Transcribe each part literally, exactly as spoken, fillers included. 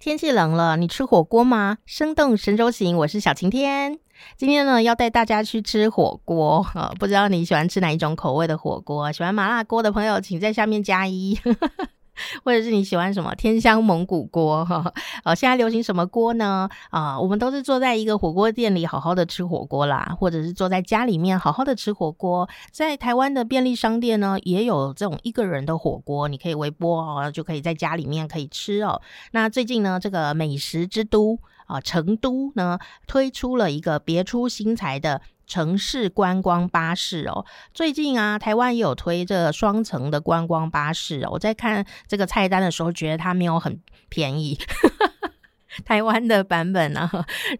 天气冷了，你吃火锅吗？生动神州行，我是小晴天。今天呢，要带大家去吃火锅、呃、不知道你喜欢吃哪一种口味的火锅？喜欢麻辣锅的朋友，请在下面加一。或者是你喜欢什么天香蒙古锅、哦哦、现在流行什么锅呢、啊、我们都是坐在一个火锅店里好好的吃火锅啦，或者是坐在家里面好好的吃火锅。在台湾的便利商店呢，也有这种一个人的火锅，你可以微波、哦、就可以在家里面可以吃哦。那最近呢，这个美食之都、啊、成都呢，推出了一个别出心裁的城市观光巴士哦，最近啊，台湾也有推这个双层的观光巴士哦。我在看这个菜单的时候，觉得它没有很便宜。台湾的版本啊，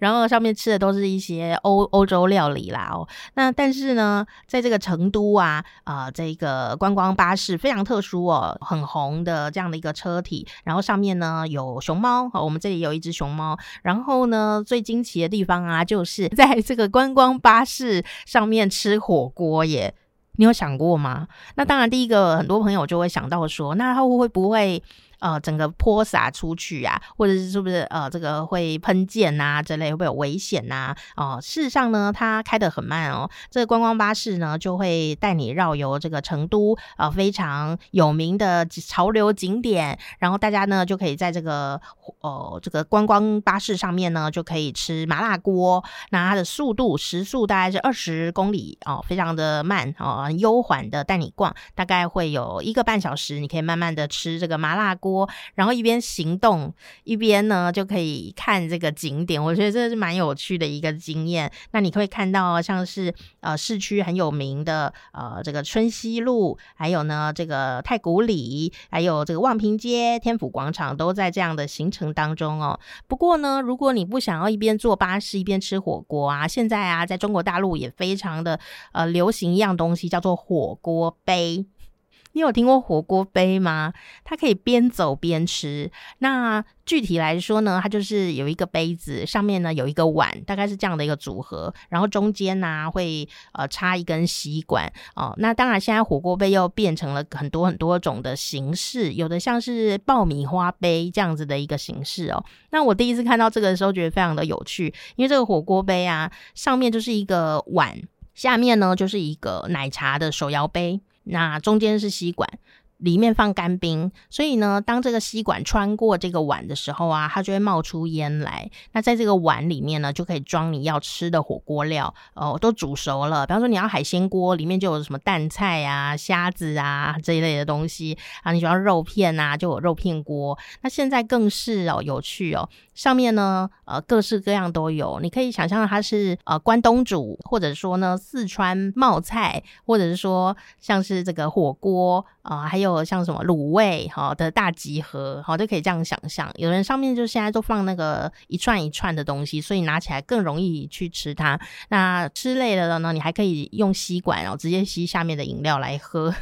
然后上面吃的都是一些欧欧洲料理啦哦。那但是呢，在这个成都啊，呃，这个观光巴士非常特殊哦，很红的这样的一个车体，然后上面呢有熊猫、哦、我们这里有一只熊猫。然后呢，最惊奇的地方啊，就是在这个观光巴士上面吃火锅耶。你有想过吗？那当然，第一个很多朋友就会想到说，那它会不会呃整个泼洒出去啊，或者是是不是呃这个会喷溅啊之类，会不会有危险啊？哦、呃，事实上呢，它开得很慢哦。这个观光巴士呢，就会带你绕游这个成都呃非常有名的潮流景点，然后大家呢就可以在这个呃这个观光巴士上面呢就可以吃麻辣锅。那它的速度时速大概是二十公里哦、呃，非常的慢哦。呃很悠缓的带你逛，大概会有一个半小时，你可以慢慢的吃这个麻辣锅，然后一边行动一边呢就可以看这个景点。我觉得这是蛮有趣的一个经验。那你可以看到像是呃市区很有名的呃这个春熙路，还有呢这个太古里，还有这个望平街、天府广场，都在这样的行程当中哦。不过呢，如果你不想要一边坐巴士一边吃火锅啊，现在啊在中国大陆也非常的呃流行一样东西，叫做火锅杯。你有听过火锅杯吗？它可以边走边吃。那具体来说呢，它就是有一个杯子，上面呢有一个碗，大概是这样的一个组合，然后中间呢、啊、会呃插一根吸管哦。那当然现在火锅杯又变成了很多很多种的形式，有的像是爆米花杯这样子的一个形式哦。那我第一次看到这个的时候觉得非常的有趣，因为这个火锅杯啊，上面就是一个碗，下面呢就是一个奶茶的手摇杯，那中间是吸管，里面放干冰，所以呢当这个吸管穿过这个碗的时候啊，它就会冒出烟来。那在这个碗里面呢，就可以装你要吃的火锅料哦，都煮熟了。比方说你要海鲜锅，里面就有什么蛋菜啊、虾子啊这一类的东西啊。你喜欢肉片啊，就有肉片锅。那现在更是哦有趣哦，上面呢呃各式各样都有，你可以想象它是呃关东煮，或者说呢四川冒菜，或者是说像是这个火锅啊、呃，还有像什么卤味的大集合，就可以这样想象。有人上面就现在都放那个一串一串的东西，所以拿起来更容易去吃它。那吃累了呢，你还可以用吸管、哦、直接吸下面的饮料来喝。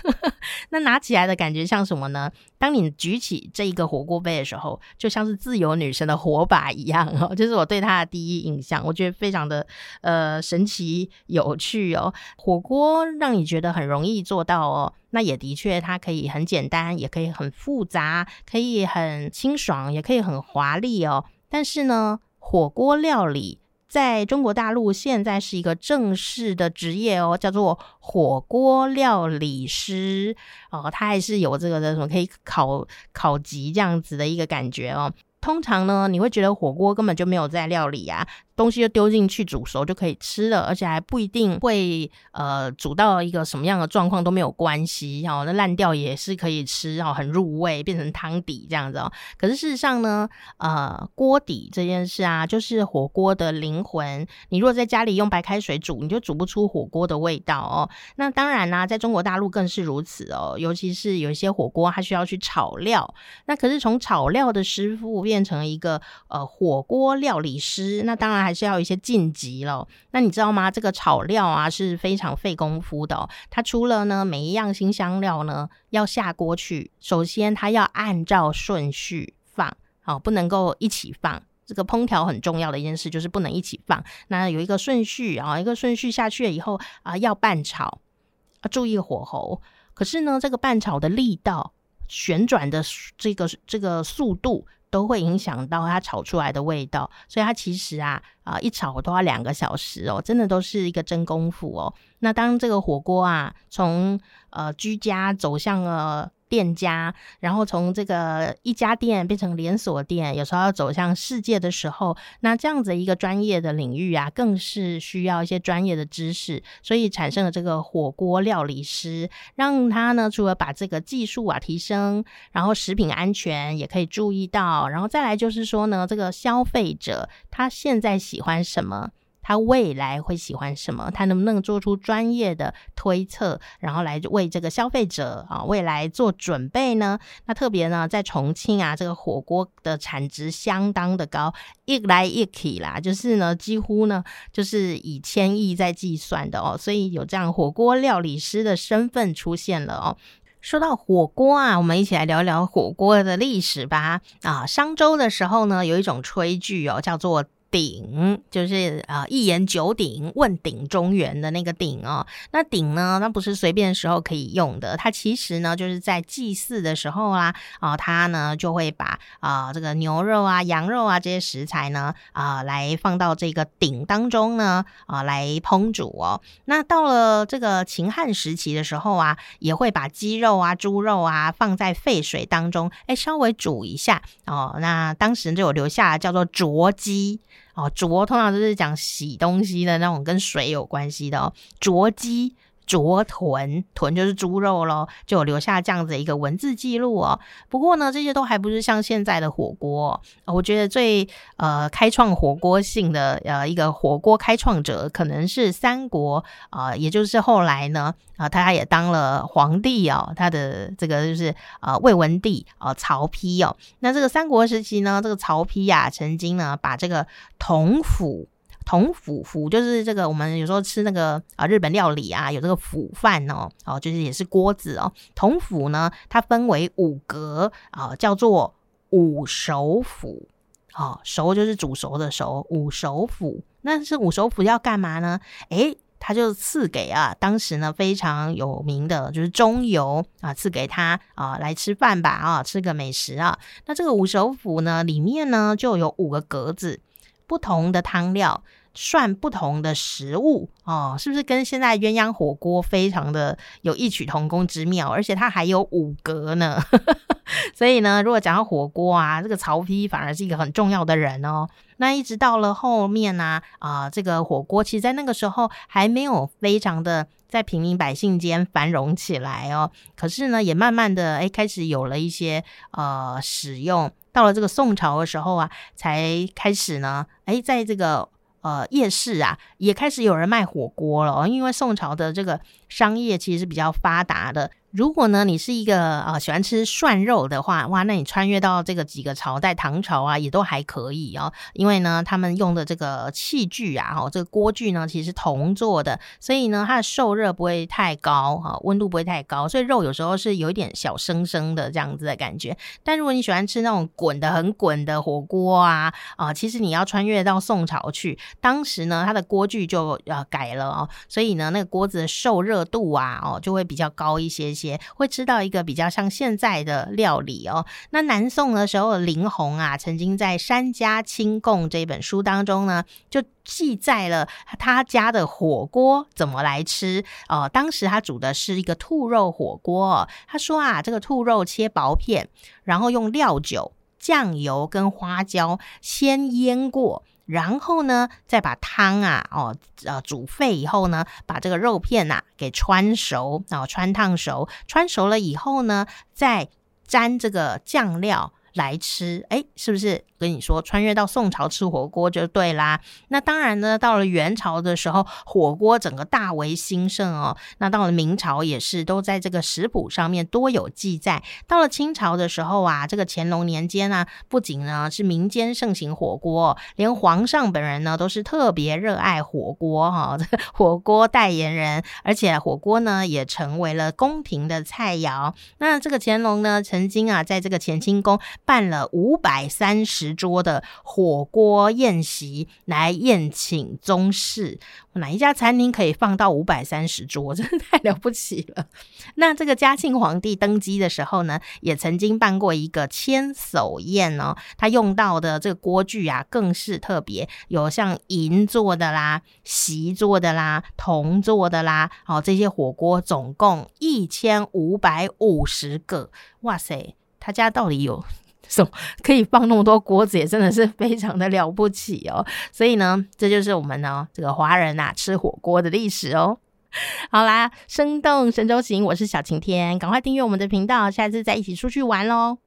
那拿起来的感觉像什么呢？当你举起这一个火锅杯的时候，就像是自由女神的火把一样哦，就是我对它的第一印象，我觉得非常的呃神奇有趣哦。火锅让你觉得很容易做到哦，那也的确它可以很简单，也可以很复杂，可以很清爽，也可以很华丽哦。但是呢，火锅料理在中国大陆现在是一个正式的职业哦，叫做火锅料理师哦，它还是有这个的什么可以考考级这样子的一个感觉哦。通常呢，你会觉得火锅根本就没有在料理啊，东西就丢进去煮熟就可以吃了，而且还不一定会呃煮到一个什么样的状况都没有关系哦，那烂掉也是可以吃哦，很入味，变成汤底这样子哦。可是事实上呢，呃，锅底这件事啊，就是火锅的灵魂。你如果在家里用白开水煮，你就煮不出火锅的味道哦。那当然啦、啊，在中国大陆更是如此哦，尤其是有一些火锅它需要去炒料，那可是从炒料的师傅变成一个呃火锅料理师，那当然还是要有一些晋级了。那你知道吗？这个炒料啊是非常费功夫的、哦。它除了呢每一样新香料呢要下锅去，首先它要按照顺序放，好、哦、不能够一起放。这个烹调很重要的一件事就是不能一起放。那有一个顺序啊、哦，一个顺序下去了以后啊、呃、要拌炒，要注意火候。可是呢这个拌炒的力道旋转的这个这个速度都会影响到它炒出来的味道，所以它其实啊、呃、一炒都要两个小时哦，真的都是一个真功夫哦。那当这个火锅啊从呃居家走向了店家，然后从这个一家店变成连锁店，有时候要走向世界的时候，那这样子一个专业的领域啊，更是需要一些专业的知识，所以产生了这个火锅料理师，让他呢除了把这个技术啊提升，然后食品安全也可以注意到，然后再来就是说呢，这个消费者他现在喜欢什么，他未来会喜欢什么，他能不能做出专业的推测，然后来为这个消费者、啊、未来做准备呢？那特别呢在重庆啊，这个火锅的产值相当的高，一来一去啦，就是呢几乎呢就是以千亿在计算的哦，所以有这样火锅料理师的身份出现了哦。说到火锅啊，我们一起来聊聊火锅的历史吧。啊，商周的时候呢，有一种炊具哦，叫做鼎，就是呃一言九鼎，问鼎中原的那个鼎哦。那鼎呢，那不是随便的时候可以用的，它其实呢就是在祭祀的时候啦、啊，哦、呃，它呢就会把啊、呃、这个牛肉啊、羊肉啊这些食材呢啊、呃、来放到这个鼎当中呢啊、呃、来烹煮哦。那到了这个秦汉时期的时候啊，也会把鸡肉啊、猪肉啊放在沸水当中，哎，稍微煮一下哦。那当时就有留下叫做灼鸡。哦，灼通常就是讲洗东西的那种跟水有关系的哦，灼鸡、灼豚，豚就是猪肉咯，就有留下这样子的一个文字记录哦。不过呢，这些都还不是像现在的火锅哦，哦我觉得最呃开创火锅性的呃一个火锅开创者，可能是三国啊、呃，也就是后来呢啊、呃，他也当了皇帝哦，他的这个就是呃魏文帝哦、呃，曹丕哦。那这个三国时期呢，这个曹丕啊，曾经呢把这个同腐同腐腐就是这个我们有时候吃那个、啊、日本料理啊，有这个腐饭哦，哦就是也是锅子哦。同腐呢，它分为五格啊、呃，叫做五熟腐哦，熟就是煮熟的熟，五熟腐。那是五熟腐要干嘛呢？诶，他就赐给啊，当时呢非常有名的就是钟繇啊，赐给他啊来吃饭吧啊，吃个美食啊。那这个五熟腐呢，里面呢就有五个格子。不同的汤料涮不同的食物哦，是不是跟现在鸳鸯火锅非常的有异曲同工之妙？而且它还有五格呢所以呢如果讲到火锅啊，这个曹丕反而是一个很重要的人哦。那一直到了后面啊啊、呃，这个火锅其实在那个时候还没有非常的在平民百姓间繁荣起来哦，可是呢也慢慢的哎开始有了一些呃使用。到了这个宋朝的时候啊，才开始呢哎在这个呃夜市啊也开始有人卖火锅了哦，因为宋朝的这个商业其实是比较发达的。如果呢你是一个呃喜欢吃涮肉的话，哇，那你穿越到这个几个朝代，唐朝啊也都还可以哦，因为呢他们用的这个器具啊、哦、这个锅具呢其实是铜做的，所以呢它的受热不会太高、哦、温度不会太高，所以肉有时候是有一点小生生的这样子的感觉。但如果你喜欢吃那种滚的很滚的火锅啊、呃、其实你要穿越到宋朝去，当时呢它的锅具就、呃、改了哦，所以呢那个锅子的受热度啊、哦、就会比较高一些，会吃到一个比较像现在的料理哦。那南宋的时候，林洪啊曾经在《山家清供》这本书当中呢，就记载了他家的火锅怎么来吃哦、呃。当时他煮的是一个兔肉火锅、哦，他说啊，这个兔肉切薄片，然后用料酒、酱油跟花椒先腌过。然后呢再把汤啊哦呃煮沸以后呢，把这个肉片啊给穿熟啊、哦、穿烫熟，穿熟了以后呢再沾这个酱料来吃，诶，是不是跟你说穿越到宋朝吃火锅就对啦。那当然呢到了元朝的时候，火锅整个大为兴盛哦，那到了明朝也是都在这个食谱上面多有记载。到了清朝的时候啊，这个乾隆年间啊，不仅呢是民间盛行火锅、哦、连皇上本人呢都是特别热爱火锅、哦、火锅代言人，而且火锅呢也成为了宫廷的菜肴。那这个乾隆呢曾经啊在这个乾清宫办了五百三十桌的火锅宴席来宴请宗室。哪一家餐厅可以放到五百三十桌，真的太了不起了。那这个嘉庆皇帝登基的时候呢，也曾经办过一个千叟宴哦，他用到的这个锅具啊更是特别，有像银做的啦、席做的啦、铜做的啦、哦、这些火锅总共一千五百五十个。哇塞，他家到底有什么可以放那么多锅子，也真的是非常的了不起哦。所以呢，这就是我们呢、哦、这个华人啊吃火锅的历史哦。好啦，生动神州行，我是小晴天，赶快订阅我们的频道，下次再一起出去玩咯。